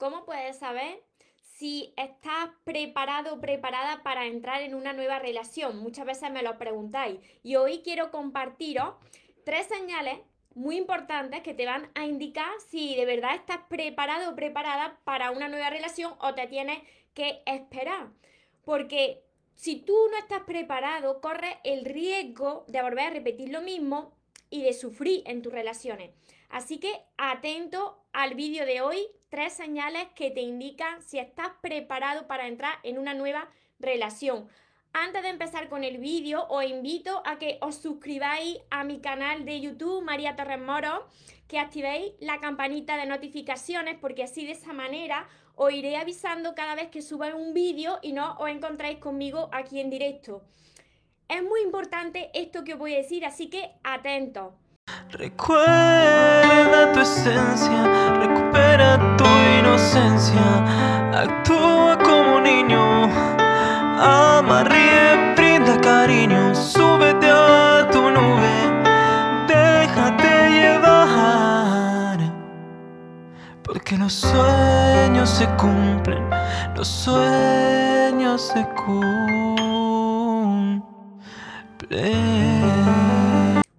¿Cómo puedes saber si estás preparado o preparada para entrar en una nueva relación? Muchas veces me lo preguntáis y hoy quiero compartiros 3 señales muy importantes que te van a indicar si de verdad estás preparado o preparada para una nueva relación o te tienes que esperar. Porque si tú no estás preparado, corres el riesgo de volver a repetir lo mismo y de sufrir en tus relaciones. Así que atento al vídeo de hoy, 3 señales que te indican si estás preparado para entrar en una nueva relación. Antes de empezar con el vídeo, os invito a que os suscribáis a mi canal de YouTube, María Torres Moro, que activéis la campanita de notificaciones, porque así de esa manera os iré avisando cada vez que suba un vídeo y no os encontráis conmigo aquí en directo. Es muy importante esto que os voy a decir, así que atentos. Recuerda tu esencia, recupera tu inocencia, actúa como niño. Ama, ríe, brinda cariño, súbete a tu nube, déjate llevar. Porque los sueños se cumplen, los sueños se cumplen.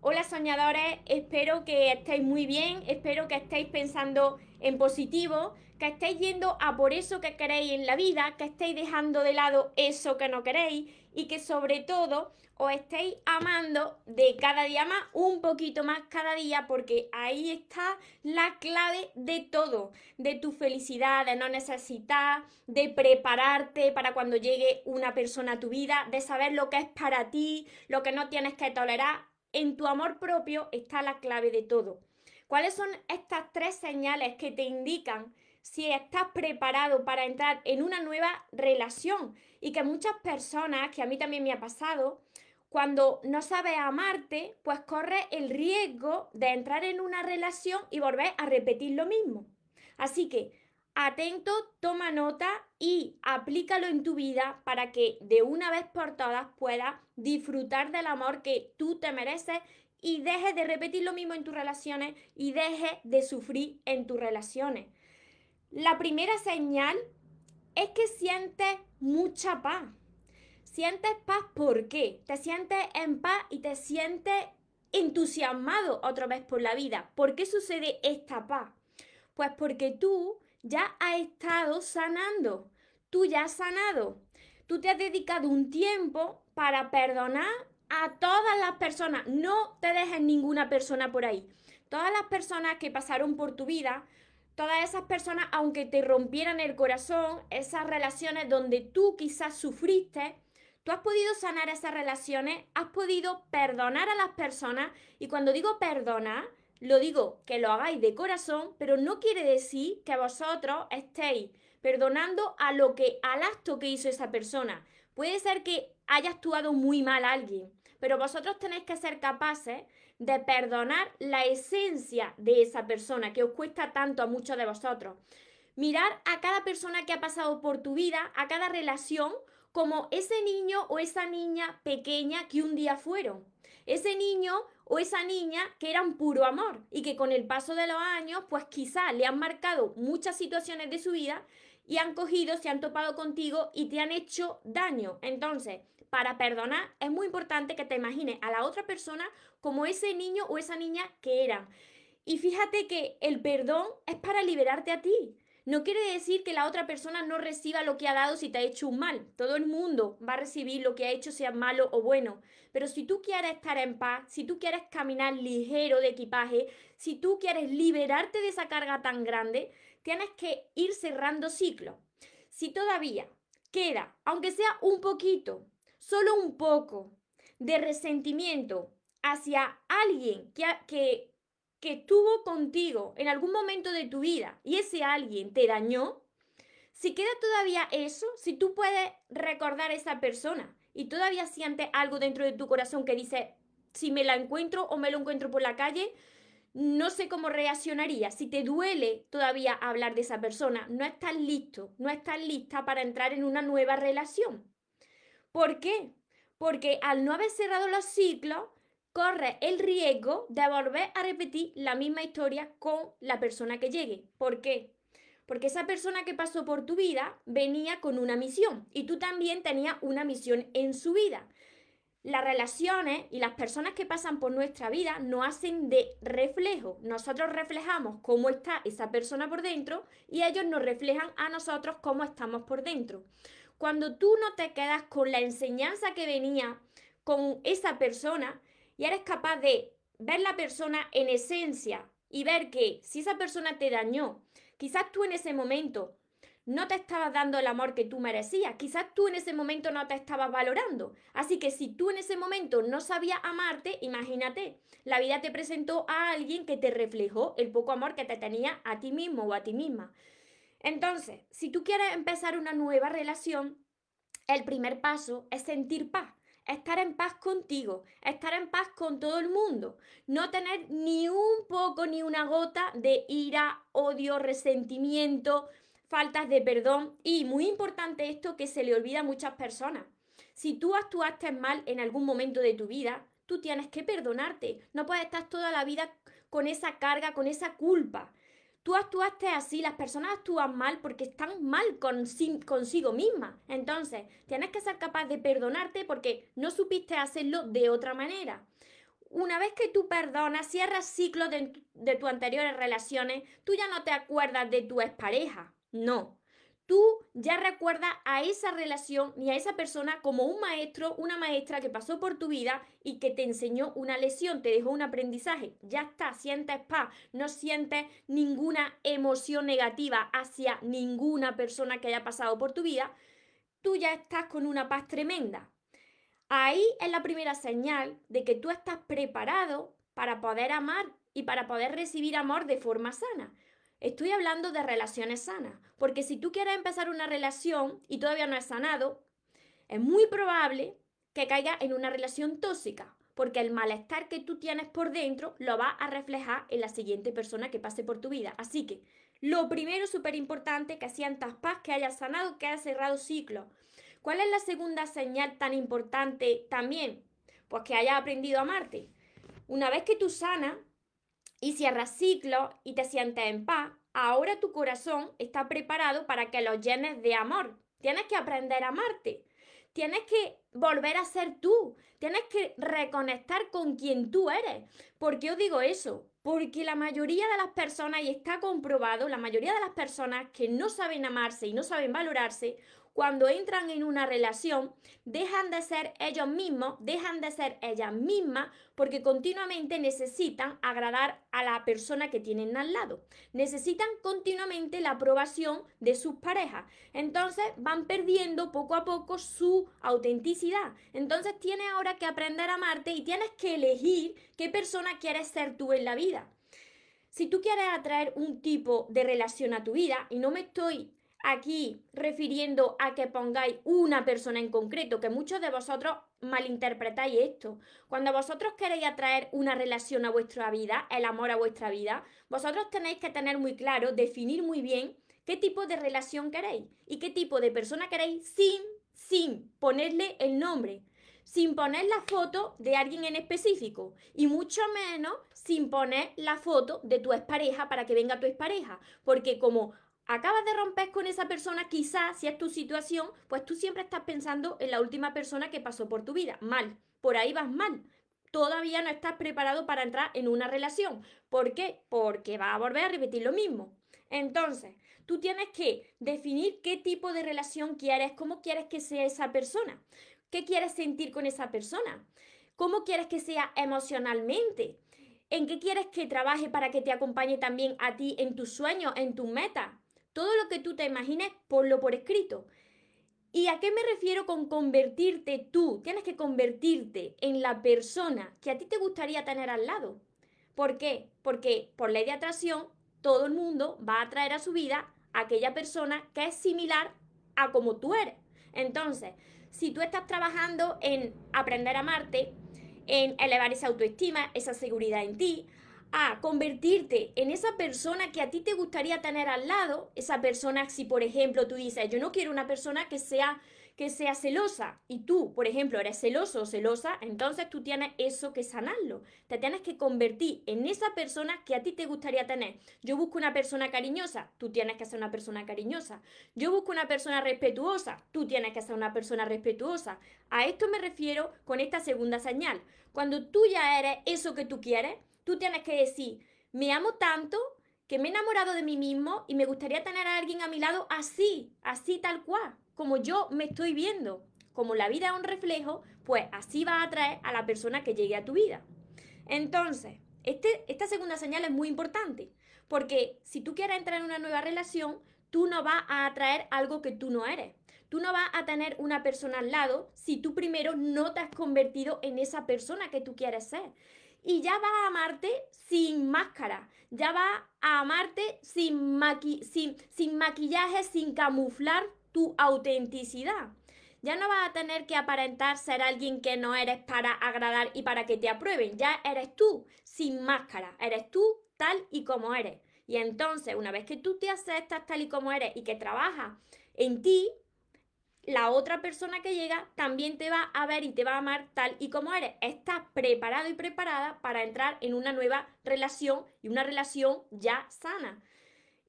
Hola soñadores, espero que estéis muy bien, espero que estéis pensando en positivo, que estéis yendo a por eso que queréis en la vida, que estéis dejando de lado eso que no queréis y que sobre todo os estéis amando de cada día más, un poquito más cada día, porque ahí está la clave de todo, de tu felicidad, de no necesitar, de prepararte para cuando llegue una persona a tu vida, de saber lo que es para ti, lo que no tienes que tolerar. En tu amor propio está la clave de todo. ¿Cuáles son estas 3 señales que te indican si estás preparado para entrar en una nueva relación? Y que muchas personas, que a mí también me ha pasado, cuando no sabes amarte, pues corres el riesgo de entrar en una relación y volver a repetir lo mismo. Así que, atento, toma nota y aplícalo en tu vida para que de una vez por todas puedas disfrutar del amor que tú te mereces y dejes de repetir lo mismo en tus relaciones y dejes de sufrir en tus relaciones. La primera señal es que sientes mucha paz. ¿Sientes paz por qué? Te sientes en paz y te sientes entusiasmado otra vez por la vida. ¿Por qué sucede esta paz? Pues porque tú ya has estado sanando. Tú ya has sanado. Tú te has dedicado un tiempo para perdonar a todas las personas. No te dejes ninguna persona por ahí. Todas las personas que pasaron por tu vida, todas esas personas, aunque te rompieran el corazón, esas relaciones donde tú quizás sufriste, tú has podido sanar esas relaciones, has podido perdonar a las personas. Y cuando digo perdonar, lo digo que lo hagáis de corazón, pero no quiere decir que vosotros estéis perdonando a lo que, al acto que hizo esa persona. Puede ser que haya actuado muy mal alguien, pero vosotros tenéis que ser capaces de perdonar la esencia de esa persona, que os cuesta tanto a muchos de vosotros. Mirad a cada persona que ha pasado por tu vida, a cada relación, como ese niño o esa niña pequeña que un día fueron. Ese niño o esa niña que eran puro amor y que con el paso de los años, pues quizás le han marcado muchas situaciones de su vida y han cogido, se han topado contigo y te han hecho daño. Entonces, para perdonar es muy importante que te imagines a la otra persona como ese niño o esa niña que era. Y fíjate que el perdón es para liberarte a ti. No quiere decir que la otra persona no reciba lo que ha dado si te ha hecho un mal. Todo el mundo va a recibir lo que ha hecho, sea malo o bueno. Pero si tú quieres estar en paz, si tú quieres caminar ligero de equipaje, si tú quieres liberarte de esa carga tan grande, tienes que ir cerrando ciclos. Si todavía queda, aunque sea un poquito, solo un poco de resentimiento hacia alguien que estuvo contigo en algún momento de tu vida y ese alguien te dañó, si queda todavía eso, si tú puedes recordar a esa persona y todavía sientes algo dentro de tu corazón que dice, si me la encuentro o me lo encuentro por la calle, no sé cómo reaccionaría. Si te duele todavía hablar de esa persona, no estás listo, no estás lista para entrar en una nueva relación. ¿Por qué? Porque al no haber cerrado los ciclos, corres el riesgo de volver a repetir la misma historia con la persona que llegue. ¿Por qué? Porque esa persona que pasó por tu vida venía con una misión y tú también tenías una misión en su vida. Las relaciones y las personas que pasan por nuestra vida nos hacen de reflejo. Nosotros reflejamos cómo está esa persona por dentro y ellos nos reflejan a nosotros cómo estamos por dentro. Cuando tú no te quedas con la enseñanza que venía con esa persona y eres capaz de ver la persona en esencia y ver que si esa persona te dañó, quizás tú en ese momento no te estabas dando el amor que tú merecías, quizás tú en ese momento no te estabas valorando. Así que si tú en ese momento no sabías amarte, imagínate, la vida te presentó a alguien que te reflejó el poco amor que te tenía a ti mismo o a ti misma. Entonces, si tú quieres empezar una nueva relación, el primer paso es sentir paz, estar en paz contigo, estar en paz con todo el mundo, no tener ni un poco, ni una gota de ira, odio, resentimiento, faltas de perdón y, muy importante esto, que se le olvida a muchas personas. Si tú actuaste mal en algún momento de tu vida, tú tienes que perdonarte. No puedes estar toda la vida con esa carga, con esa culpa. Tú actuaste así, las personas actúan mal porque están mal consigo mismas. Entonces, tienes que ser capaz de perdonarte porque no supiste hacerlo de otra manera. Una vez que tú perdonas, cierras ciclos de tus anteriores relaciones, tú ya no te acuerdas de tu expareja. No, tú ya recuerdas a esa relación y a esa persona como un maestro, una maestra que pasó por tu vida y que te enseñó una lección, te dejó un aprendizaje. Ya está, sientes paz, no sientes ninguna emoción negativa hacia ninguna persona que haya pasado por tu vida. Tú ya estás con una paz tremenda. Ahí es la primera señal de que tú estás preparado para poder amar y para poder recibir amor de forma sana. Estoy hablando de relaciones sanas, porque si tú quieres empezar una relación y todavía no has sanado, es muy probable que caigas en una relación tóxica, porque el malestar que tú tienes por dentro lo vas a reflejar en la siguiente persona que pase por tu vida. Así que lo primero, súper importante, que sientas paz, que hayas sanado, que hayas cerrado ciclos. ¿Cuál es la segunda señal tan importante también? Pues que hayas aprendido a amarte. Una vez que tú sanas y cierras ciclos y te sientes en paz, ahora tu corazón está preparado para que lo llenes de amor. Tienes que aprender a amarte. Tienes que volver a ser tú. Tienes que reconectar con quien tú eres. ¿Por qué os digo eso? Porque la mayoría de las personas, y está comprobado, la mayoría de las personas que no saben amarse y no saben valorarse, cuando entran en una relación, dejan de ser ellos mismos, dejan de ser ellas mismas, porque continuamente necesitan agradar a la persona que tienen al lado. Necesitan continuamente la aprobación de sus parejas. Entonces van perdiendo poco a poco su autenticidad. Entonces tienes ahora que aprender a amarte y tienes que elegir qué persona quieres ser tú en la vida. Si tú quieres atraer un tipo de relación a tu vida, y no me estoy aquí refiriendo a que pongáis una persona en concreto, que muchos de vosotros malinterpretáis esto. Cuando vosotros queréis atraer una relación a vuestra vida, el amor a vuestra vida, vosotros tenéis que tener muy claro, definir muy bien qué tipo de relación queréis y qué tipo de persona queréis sin ponerle el nombre, sin poner la foto de alguien en específico y mucho menos sin poner la foto de tu expareja para que venga tu expareja, porque como acabas de romper con esa persona, quizás, si es tu situación, pues tú siempre estás pensando en la última persona que pasó por tu vida. Mal, por ahí vas mal. Todavía no estás preparado para entrar en una relación. ¿Por qué? Porque vas a volver a repetir lo mismo. Entonces, tú tienes que definir qué tipo de relación quieres, cómo quieres que sea esa persona, qué quieres sentir con esa persona, cómo quieres que sea emocionalmente, en qué quieres que trabaje para que te acompañe también a ti en tus sueños, en tus metas. Todo lo que tú te imagines, ponlo por escrito. ¿Y a qué me refiero con convertirte tú? Tienes que convertirte en la persona que a ti te gustaría tener al lado. ¿Por qué? Porque por ley de atracción, todo el mundo va a atraer a su vida a aquella persona que es similar a como tú eres. Entonces, si tú estás trabajando en aprender a amarte, en elevar esa autoestima, esa seguridad en ti, a convertirte en esa persona que a ti te gustaría tener al lado, esa persona, si por ejemplo tú dices, yo no quiero una persona que sea que sea celosa y tú, por ejemplo, eres celoso o celosa, entonces tú tienes eso que sanarlo. Te tienes que convertir en esa persona que a ti te gustaría tener. Yo busco una persona cariñosa, tú tienes que ser una persona cariñosa. Yo busco una persona respetuosa, tú tienes que ser una persona respetuosa. A esto me refiero con esta segunda señal. Cuando tú ya eres eso que tú quieres, tú tienes que decir, me amo tanto que me he enamorado de mí mismo y me gustaría tener a alguien a mi lado así, así tal cual, como yo me estoy viendo. Como la vida es un reflejo, pues así vas a atraer a la persona que llegue a tu vida. Entonces, esta segunda señal es muy importante, porque si tú quieres entrar en una nueva relación, tú no vas a atraer algo que tú no eres. Tú no vas a tener una persona al lado si tú primero no te has convertido en esa persona que tú quieres ser. Y ya vas a amarte sin máscara, ya vas a amarte sin maquillaje, sin camuflar tu autenticidad. Ya no vas a tener que aparentar ser alguien que no eres para agradar y para que te aprueben. Ya eres tú, sin máscara, eres tú tal y como eres. Y entonces, una vez que tú te aceptas tal y como eres y que trabajas en ti, la otra persona que llega también te va a ver y te va a amar tal y como eres. Estás preparado y preparada para entrar en una nueva relación y una relación ya sana.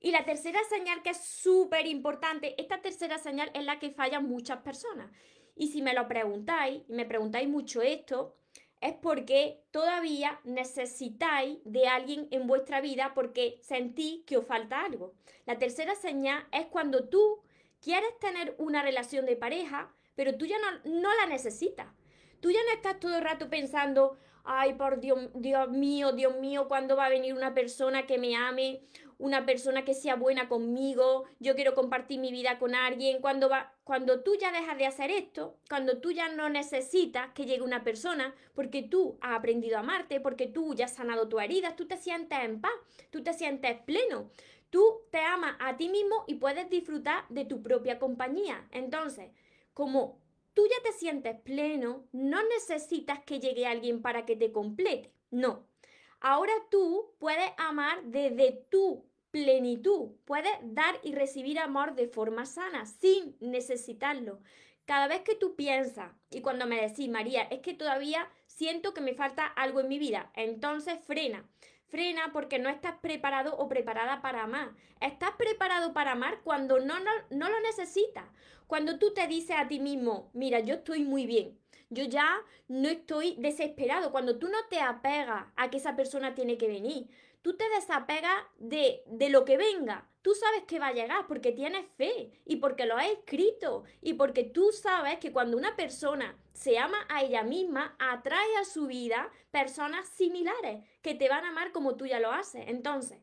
Y la tercera señal, que es súper importante, esta tercera señal es la que fallan muchas personas. Y si me lo preguntáis, y me preguntáis mucho esto, es porque todavía necesitáis de alguien en vuestra vida porque sentís que os falta algo. La tercera señal es cuando tú quieres tener una relación de pareja, pero tú ya no la necesitas. Tú ya no estás todo el rato pensando, ay, por Dios mío, ¿cuándo va a venir una persona que me ame? Una persona que sea buena conmigo, yo quiero compartir mi vida con alguien. Cuando tú ya dejas de hacer esto, cuando tú ya no necesitas que llegue una persona, porque tú has aprendido a amarte, porque tú ya has sanado tus heridas, tú te sientes en paz, tú te sientes pleno. Tú te amas a ti mismo y puedes disfrutar de tu propia compañía. Entonces, como tú ya te sientes pleno, no necesitas que llegue alguien para que te complete. No. Ahora tú puedes amar desde tu plenitud. Puedes dar y recibir amor de forma sana, sin necesitarlo. Cada vez que tú piensas, y cuando me decís, María, es que todavía siento que me falta algo en mi vida, entonces frena. Frena porque no estás preparado o preparada para amar. Estás preparado para amar cuando no lo necesitas. Cuando tú te dices a ti mismo, mira, yo estoy muy bien, yo ya no estoy desesperado. Cuando tú no te apegas a que esa persona tiene que venir, tú te desapegas de lo que venga. Tú sabes que va a llegar porque tienes fe y porque lo has escrito y porque tú sabes que cuando una persona se ama a ella misma, atrae a su vida personas similares que te van a amar como tú ya lo haces. Entonces,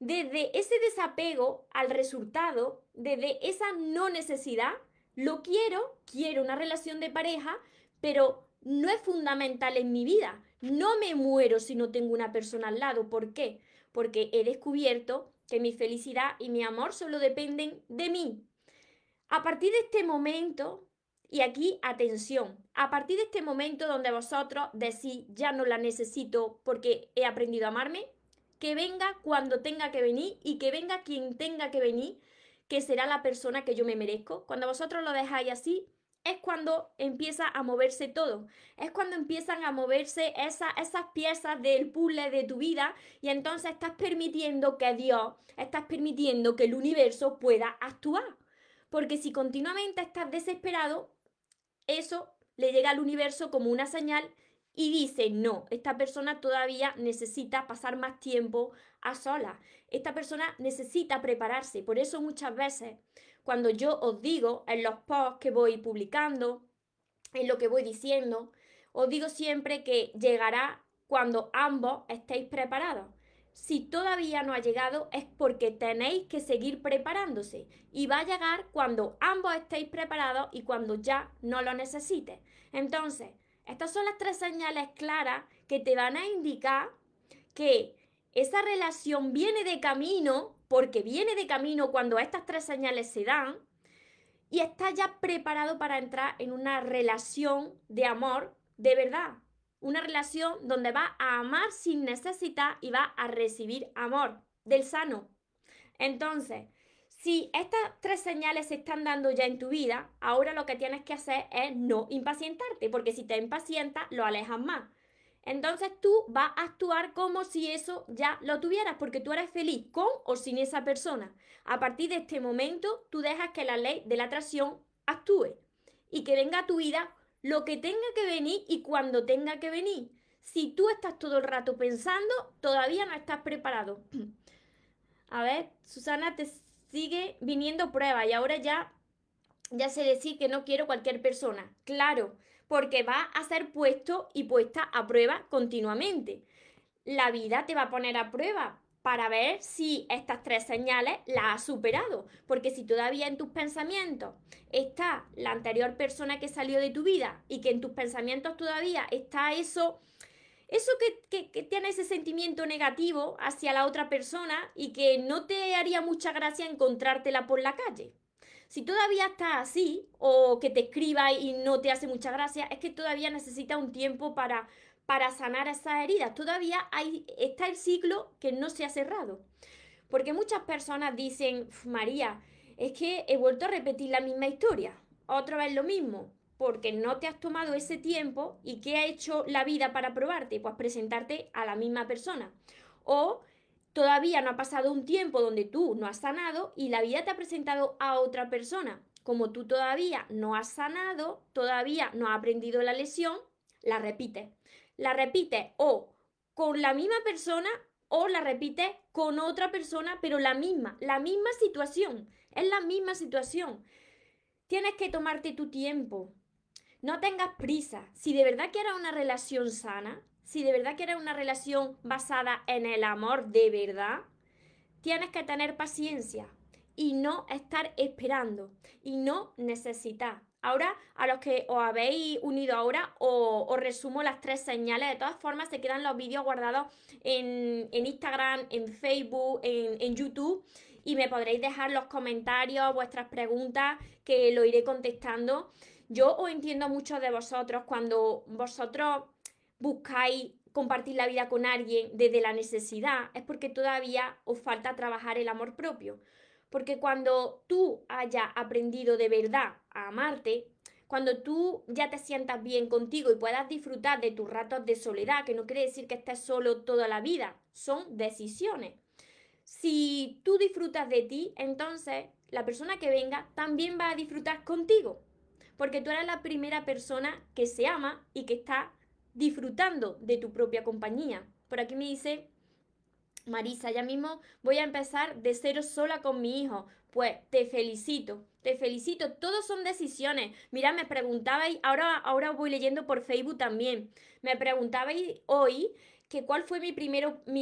desde ese desapego al resultado, desde esa no necesidad, lo quiero una relación de pareja, pero no es fundamental en mi vida. No me muero si no tengo una persona al lado. ¿Por qué? Porque he descubierto que mi felicidad y mi amor solo dependen de mí. A partir de este momento, y aquí, atención, a partir de este momento donde vosotros decís, ya no la necesito porque he aprendido a amarme, que venga cuando tenga que venir y que venga quien tenga que venir, que será la persona que yo me merezco. Cuando vosotros lo dejáis así, es cuando empieza a moverse todo. Es cuando empiezan a moverse esas piezas del puzzle de tu vida y entonces estás permitiendo que Dios, estás permitiendo que el universo pueda actuar. Porque si continuamente estás desesperado, eso le llega al universo como una señal y dice, no, esta persona todavía necesita pasar más tiempo a solas. Esta persona necesita prepararse. Por eso muchas veces, cuando yo os digo en los posts que voy publicando, en lo que voy diciendo, os digo siempre que llegará cuando ambos estéis preparados. Si todavía no ha llegado es porque tenéis que seguir preparándose y va a llegar cuando ambos estéis preparados y cuando ya no lo necesites. Entonces, estas son las tres señales claras que te van a indicar que esa relación viene de camino, porque viene de camino cuando estas tres señales se dan y estás ya preparado para entrar en una relación de amor de verdad. Una relación donde vas a amar sin necesidad y vas a recibir amor del sano. Entonces, Si estas tres señales se están dando ya en tu vida, ahora lo que tienes que hacer es no impacientarte, porque si te impacientas, lo alejas más. Entonces tú vas a actuar como si eso ya lo tuvieras, porque tú eres feliz con o sin esa persona. A partir de este momento, tú dejas que la ley de la atracción actúe y que venga a tu vida lo que tenga que venir y cuando tenga que venir. Si tú estás todo el rato pensando, todavía no estás preparado. A ver, Susana, te sigue viniendo prueba y ahora ya sé decir que no quiero cualquier persona. Claro, porque va a ser puesto y puesta a prueba continuamente. La vida te va a poner a prueba para ver si estas tres señales las has superado. Porque si todavía en tus pensamientos está la anterior persona que salió de tu vida y que en tus pensamientos todavía está eso que tiene ese sentimiento negativo hacia la otra persona y que no te haría mucha gracia encontrártela por la calle. Si todavía estás así, o que te escriba y no te hace mucha gracia, es que todavía necesita un tiempo para sanar esas heridas. Todavía está el ciclo que no se ha cerrado. Porque muchas personas dicen, María, es que he vuelto a repetir la misma historia, otra vez lo mismo, porque no te has tomado ese tiempo. ¿Y qué ha hecho la vida para probarte? Pues presentarte a la misma persona. O todavía no ha pasado un tiempo donde tú no has sanado y la vida te ha presentado a otra persona. Como tú todavía no has sanado, todavía no has aprendido la lección, la repites. La repites o con la misma persona o la repites con otra persona, pero la misma situación. Es la misma situación. Tienes que tomarte tu tiempo. No tengas prisa. Si de verdad quieres una relación sana, si de verdad quieres una relación basada en el amor de verdad, tienes que tener paciencia y no estar esperando y no necesitar. Ahora, a los que os habéis unido ahora, os resumo las tres señales. De todas formas, se quedan los vídeos guardados en Instagram, en Facebook, en YouTube, y me podréis dejar los comentarios, vuestras preguntas, que lo iré contestando. Yo os entiendo mucho de vosotros cuando vosotros buscáis compartir la vida con alguien desde la necesidad, es porque todavía os falta trabajar el amor propio. Porque cuando tú hayas aprendido de verdad a amarte, cuando tú ya te sientas bien contigo y puedas disfrutar de tus ratos de soledad, que no quiere decir que estés solo toda la vida, son decisiones. Si tú disfrutas de ti, entonces la persona que venga también va a disfrutar contigo. Porque tú eres la primera persona que se ama y que está disfrutando de tu propia compañía. Por aquí me dice Marisa, ya mismo voy a empezar de cero sola con mi hijo. Pues te felicito. Todos son decisiones. Mira, me preguntabais, ahora voy leyendo por Facebook también. Me preguntabais hoy que cuál fue mi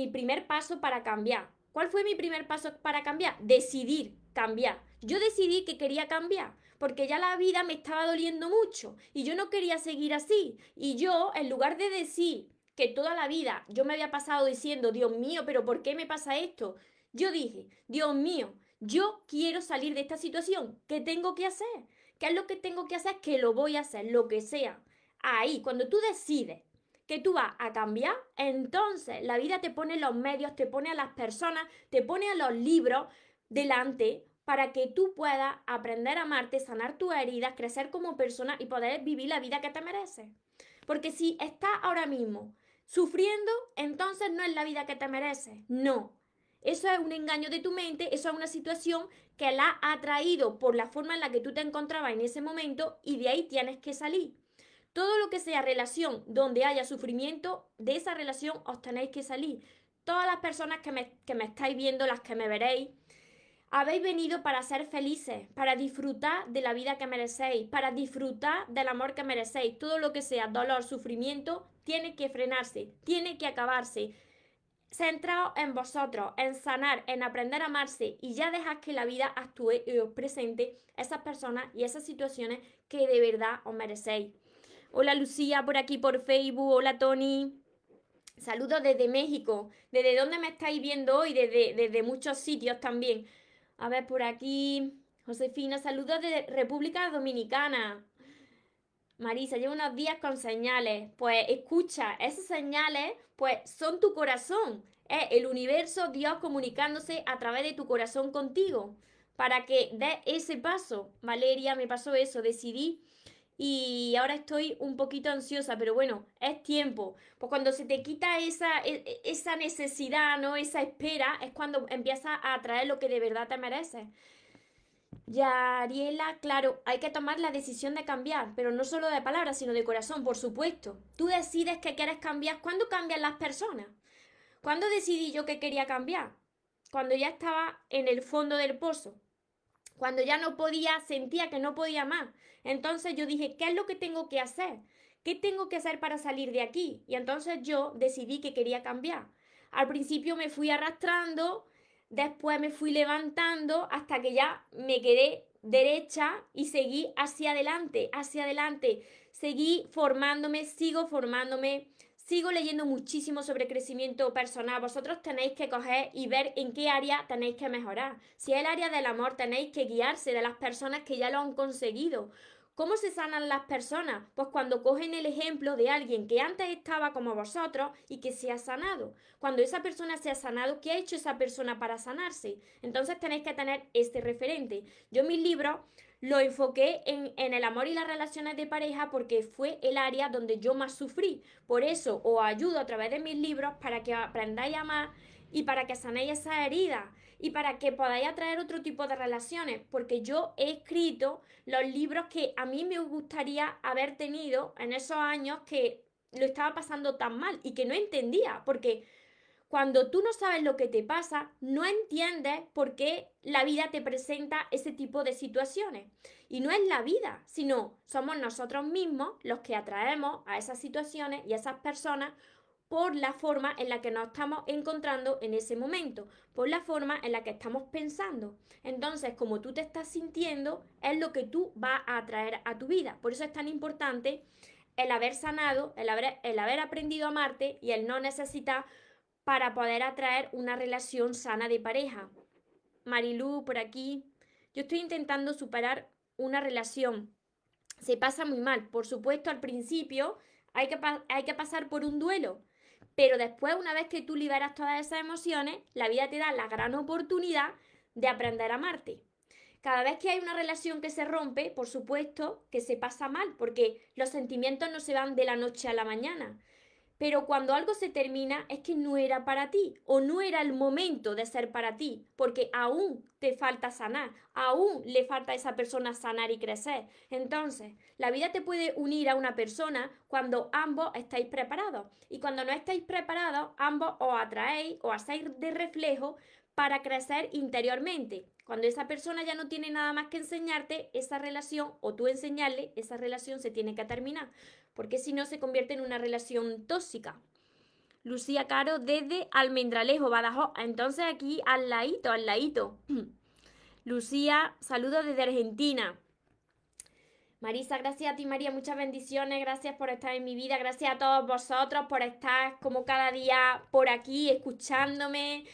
primer paso para cambiar. ¿Cuál fue mi primer paso para cambiar? Decidir cambiar. Yo decidí que quería cambiar, porque ya la vida me estaba doliendo mucho y yo no quería seguir así. Y yo, en lugar de decir que toda la vida yo me había pasado diciendo, Dios mío, ¿pero por qué me pasa esto? Yo dije, Dios mío, yo quiero salir de esta situación. ¿Qué tengo que hacer? ¿Qué es lo que tengo que hacer? Que lo voy a hacer, lo que sea. Ahí, cuando tú decides que tú vas a cambiar, entonces la vida te pone los medios, te pone a las personas, te pone a los libros delante, para que tú puedas aprender a amarte, sanar tus heridas, crecer como persona y poder vivir la vida que te mereces. Porque si estás ahora mismo sufriendo, entonces no es la vida que te mereces. No. Eso es un engaño de tu mente, eso es una situación que la ha traído por la forma en la que tú te encontrabas en ese momento y de ahí tienes que salir. Todo lo que sea relación donde haya sufrimiento, de esa relación os tenéis que salir. Todas las personas que me estáis viendo, las que me veréis, habéis venido para ser felices, para disfrutar de la vida que merecéis, para disfrutar del amor que merecéis. Todo lo que sea dolor, sufrimiento, tiene que frenarse, tiene que acabarse. Centraos en vosotros, en sanar, en aprender a amarse y ya dejad que la vida actúe y os presente esas personas y esas situaciones que de verdad os merecéis. Hola Lucía, por aquí por Facebook. Hola Tony. Saludos desde México. ¿Desde dónde me estáis viendo hoy? Desde muchos sitios también. A ver, por aquí, Josefina, saludos de República Dominicana. Marisa, llevo unos días con señales. Pues escucha, esas señales pues son tu corazón. Es el universo, Dios comunicándose a través de tu corazón contigo. para que dé ese paso. Valeria, me pasó eso, decidí y ahora estoy un poquito ansiosa, pero bueno, es tiempo. Pues cuando se te quita esa necesidad, ¿no? Esa espera, es cuando empiezas a atraer lo que de verdad te mereces. Yariela, claro, hay que tomar la decisión de cambiar, pero no solo de palabras, sino de corazón, por supuesto. Tú decides que quieres cambiar. ¿Cuándo cambian las personas? ¿Cuándo decidí yo que quería cambiar? Cuando ya estaba en el fondo del pozo, cuando ya no podía, sentía que no podía más. Entonces yo dije, ¿qué es lo que tengo que hacer? ¿Qué tengo que hacer para salir de aquí? Y entonces yo decidí que quería cambiar. Al principio me fui arrastrando, después me fui levantando hasta que ya me quedé derecha y seguí hacia adelante, hacia adelante. Seguí formándome, sigo formándome. Sigo leyendo muchísimo sobre crecimiento personal. Vosotros tenéis que coger y ver en qué área tenéis que mejorar. Si es el área del amor, tenéis que guiarse de las personas que ya lo han conseguido. ¿Cómo se sanan las personas? Pues cuando cogen el ejemplo de alguien que antes estaba como vosotros y que se ha sanado. Cuando esa persona se ha sanado, ¿qué ha hecho esa persona para sanarse? Entonces tenéis que tener este referente. Yo en mis libros lo enfoqué en el amor y las relaciones de pareja porque fue el área donde yo más sufrí. Por eso os ayudo a través de mis libros para que aprendáis a amar y para que sanéis esas heridas y para que podáis atraer otro tipo de relaciones. Porque yo he escrito los libros que a mí me gustaría haber tenido en esos años que lo estaba pasando tan mal y que no entendía. Porque cuando tú no sabes lo que te pasa, no entiendes por qué la vida te presenta ese tipo de situaciones. Y no es la vida, sino somos nosotros mismos los que atraemos a esas situaciones y a esas personas por la forma en la que nos estamos encontrando en ese momento, por la forma en la que estamos pensando. Entonces, como tú te estás sintiendo, es lo que tú vas a atraer a tu vida. Por eso es tan importante el haber sanado, el haber aprendido a amarte y el no necesitar para poder atraer una relación sana de pareja. Marilu, por aquí. Yo estoy intentando superar una relación. Se pasa muy mal. Por supuesto, al principio hay que pasar por un duelo. Pero después, una vez que tú liberas todas esas emociones, la vida te da la gran oportunidad de aprender a amarte. Cada vez que hay una relación que se rompe, por supuesto que se pasa mal, porque los sentimientos no se van de la noche a la mañana. Pero cuando algo se termina es que no era para ti o no era el momento de ser para ti, porque aún te falta sanar, aún le falta a esa persona sanar y crecer. Entonces, la vida te puede unir a una persona cuando ambos estáis preparados. Y cuando no estáis preparados, ambos os atraéis o hacéis de reflejo para crecer interiormente. Cuando esa persona ya no tiene nada más que enseñarte, esa relación, o tú enseñarle, esa relación se tiene que terminar. Porque si no, se convierte en una relación tóxica. Lucía Caro, desde Almendralejo, Badajoz. Entonces aquí, al ladito, al ladito. Lucía, saludos desde Argentina. Marisa, gracias a ti, María, muchas bendiciones, gracias por estar en mi vida, gracias a todos vosotros por estar como cada día por aquí, escuchándome,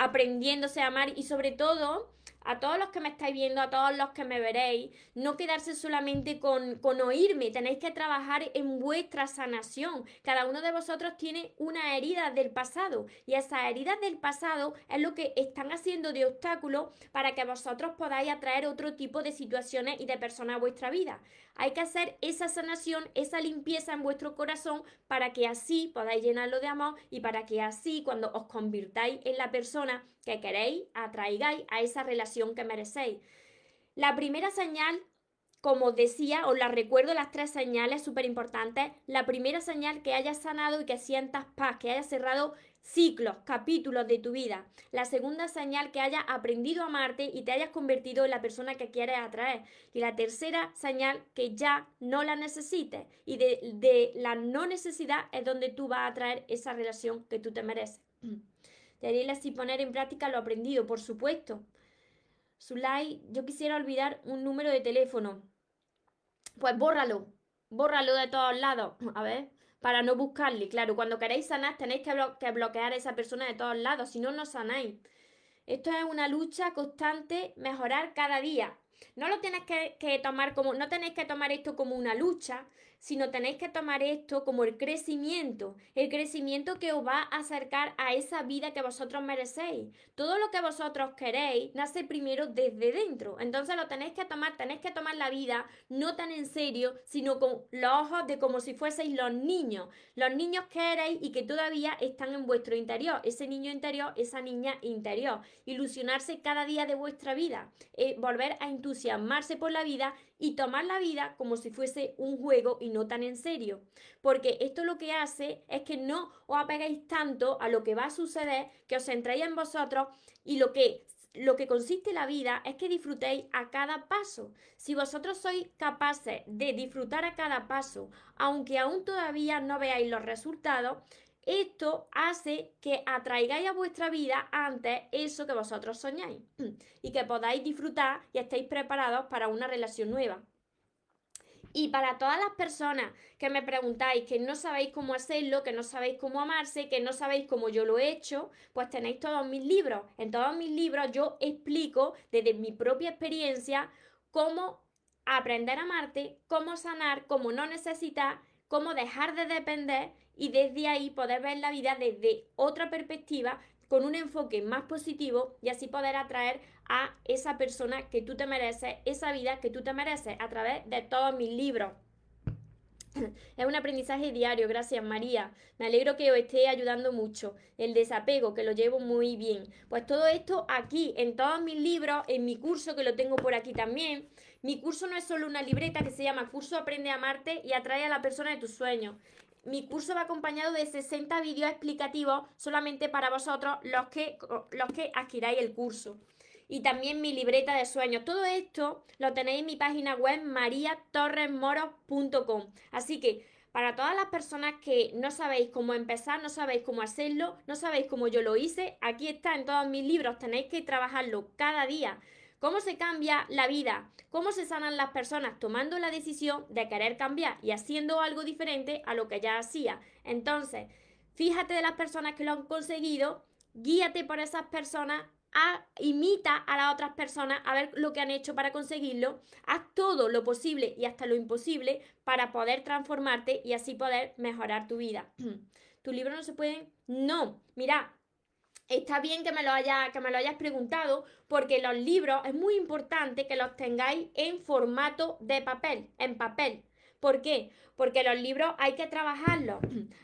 aprendiéndose a amar y sobre todo a todos los que me estáis viendo, a todos los que me veréis, no quedarse solamente con oírme, tenéis que trabajar en vuestra sanación. Cada uno de vosotros tiene una herida del pasado y esas heridas del pasado es lo que están haciendo de obstáculo para que vosotros podáis atraer otro tipo de situaciones y de personas a vuestra vida. Hay que hacer esa sanación, esa limpieza en vuestro corazón para que así podáis llenarlo de amor y para que así cuando os convirtáis en la persona que queréis, atraigáis a esa relación que merecéis. La primera señal, como decía, os la recuerdo, las tres señales súper importantes. La primera señal, que hayas sanado y que sientas paz, que hayas cerrado ciclos, capítulos de tu vida. La segunda señal, que hayas aprendido a amarte y te hayas convertido en la persona que quieres atraer. Y la tercera señal, que ya no la necesites. Y de la no necesidad es donde tú vas a atraer esa relación que tú te mereces. Yariela, si poner en práctica lo aprendido, por supuesto. Zulay, yo quisiera olvidar un número de teléfono. Pues bórralo de todos lados. A ver, para no buscarle. Claro, cuando queréis sanar tenéis que bloquear a esa persona de todos lados, si no, no sanáis. Esto es una lucha constante, mejorar cada día. No tenéis que tomar esto como una lucha, sino tenéis que tomar esto como el crecimiento que os va a acercar a esa vida que vosotros merecéis. Todo lo que vosotros queréis nace primero desde dentro, entonces lo tenéis que tomar la vida no tan en serio, sino con los ojos de como si fueseis los niños que erais y que todavía están en vuestro interior, ese niño interior, esa niña interior, ilusionarse cada día de vuestra vida, volver a entusiasmarse por la vida y tomar la vida como si fuese un juego y no tan en serio, porque esto lo que hace es que no os apegáis tanto a lo que va a suceder, que os centréis en vosotros y lo que consiste la vida es que disfrutéis a cada paso. Si vosotros sois capaces de disfrutar a cada paso, aunque aún todavía no veáis los resultados, esto hace que atraigáis a vuestra vida antes eso que vosotros soñáis y que podáis disfrutar y estéis preparados para una relación nueva. Y para todas las personas que me preguntáis que no sabéis cómo hacerlo, que no sabéis cómo amarse, que no sabéis cómo yo lo he hecho, pues tenéis todos mis libros. En todos mis libros yo explico desde mi propia experiencia cómo aprender a amarte, cómo sanar, cómo no necesitar, cómo dejar de depender y desde ahí poder ver la vida desde otra perspectiva, con un enfoque más positivo y así poder atraer a esa persona que tú te mereces, esa vida que tú te mereces a través de todos mis libros. Es un aprendizaje diario, gracias María. Me alegro que os esté ayudando mucho. El desapego, que lo llevo muy bien. Pues todo esto aquí, en todos mis libros, en mi curso, que lo tengo por aquí también. Mi curso no es solo una libreta que se llama Curso Aprende a Amarte y Atrae a la persona de tus sueños. Mi curso va acompañado de 60 vídeos explicativos solamente para vosotros los que adquiráis el curso. Y también mi libreta de sueños. Todo esto lo tenéis en mi página web mariatorresmoros.com. Así que para todas las personas que no sabéis cómo empezar, no sabéis cómo hacerlo, no sabéis cómo yo lo hice, aquí está en todos mis libros. Tenéis que trabajarlo cada día. ¿Cómo se cambia la vida? ¿Cómo se sanan las personas? Tomando la decisión de querer cambiar y haciendo algo diferente a lo que ya hacía. Entonces, fíjate de las personas que lo han conseguido, guíate por esas personas, imita a las otras personas a ver lo que han hecho para conseguirlo. Haz todo lo posible y hasta lo imposible para poder transformarte y así poder mejorar tu vida. ¿Tu libro no se puede? No, mira. Está bien que me lo hayas preguntado, porque los libros es muy importante que los tengáis en formato de papel, en papel. ¿Por qué? Porque los libros hay que trabajarlos,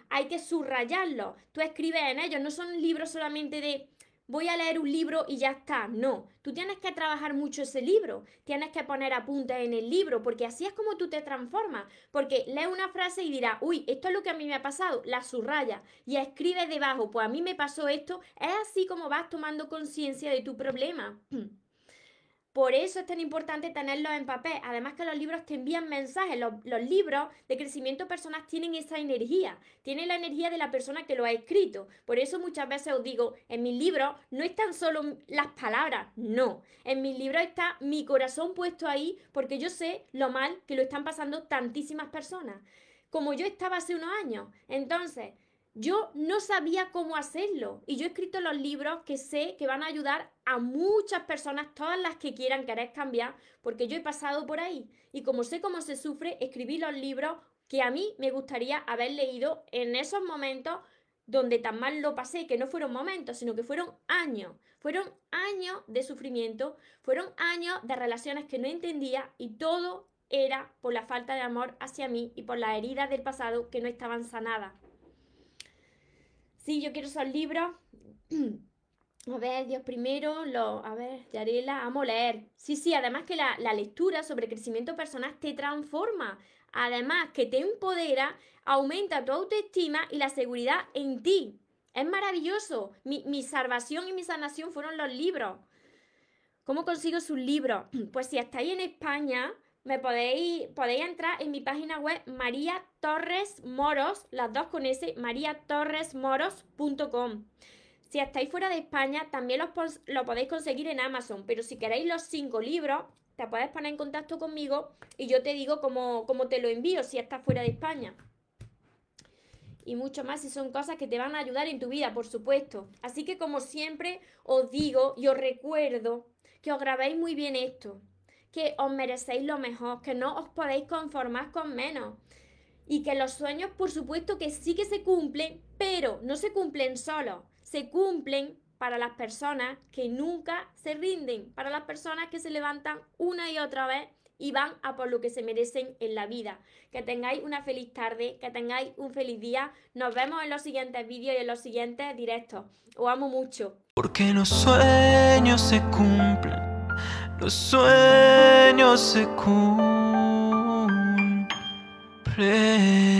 hay que subrayarlos. Tú escribes en ellos, no son libros solamente de voy a leer un libro y ya está. No, tú tienes que trabajar mucho ese libro, tienes que poner apuntes en el libro, porque así es como tú te transformas, porque lees una frase y dirás, uy, esto es lo que a mí me ha pasado, la subrayas y escribes debajo, pues a mí me pasó esto. Es así como vas tomando conciencia de tu problema. Por eso es tan importante tenerlos en papel. Además que los libros te envían mensajes. Los libros de crecimiento personal tienen esa energía. Tienen la energía de la persona que lo ha escrito. Por eso muchas veces os digo, en mis libros no están solo las palabras. No. En mis libros está mi corazón puesto ahí porque yo sé lo mal que lo están pasando tantísimas personas. Como yo estaba hace unos años. Entonces, yo no sabía cómo hacerlo y yo he escrito los libros que sé que van a ayudar a muchas personas, todas las que quieran querer cambiar, porque yo he pasado por ahí y como sé cómo se sufre, escribí los libros que a mí me gustaría haber leído en esos momentos donde tan mal lo pasé, que no fueron momentos, sino que fueron años de sufrimiento, fueron años de relaciones que no entendía y todo era por la falta de amor hacia mí y por las heridas del pasado que no estaban sanadas. Sí, yo quiero esos libros. A ver, Dios primero, a ver, Yarela, amo leer. Sí, además que la lectura sobre crecimiento personal te transforma. Además que te empodera, aumenta tu autoestima y la seguridad en ti. Es maravilloso. Mi salvación y mi sanación fueron los libros. ¿Cómo consigo sus libros? Pues si estáis en España, podéis entrar en mi página web María Torres Moros, las dos con S, mariatorresmoros.com. Si estáis fuera de España, también lo podéis conseguir en Amazon, pero si queréis los 5 libros, te puedes poner en contacto conmigo y yo te digo cómo te lo envío si estás fuera de España. Y mucho más si son cosas que te van a ayudar en tu vida, por supuesto. Así que como siempre os digo y os recuerdo que os grabéis muy bien esto, que os merecéis lo mejor, que no os podéis conformar con menos. Y que los sueños, por supuesto, que sí que se cumplen, pero no se cumplen solos. Se cumplen para las personas que nunca se rinden, para las personas que se levantan una y otra vez y van a por lo que se merecen en la vida. Que tengáis una feliz tarde, que tengáis un feliz día. Nos vemos en los siguientes vídeos y en los siguientes directos. Os amo mucho. Porque los sueños se cumplen, los sueños se cumplen.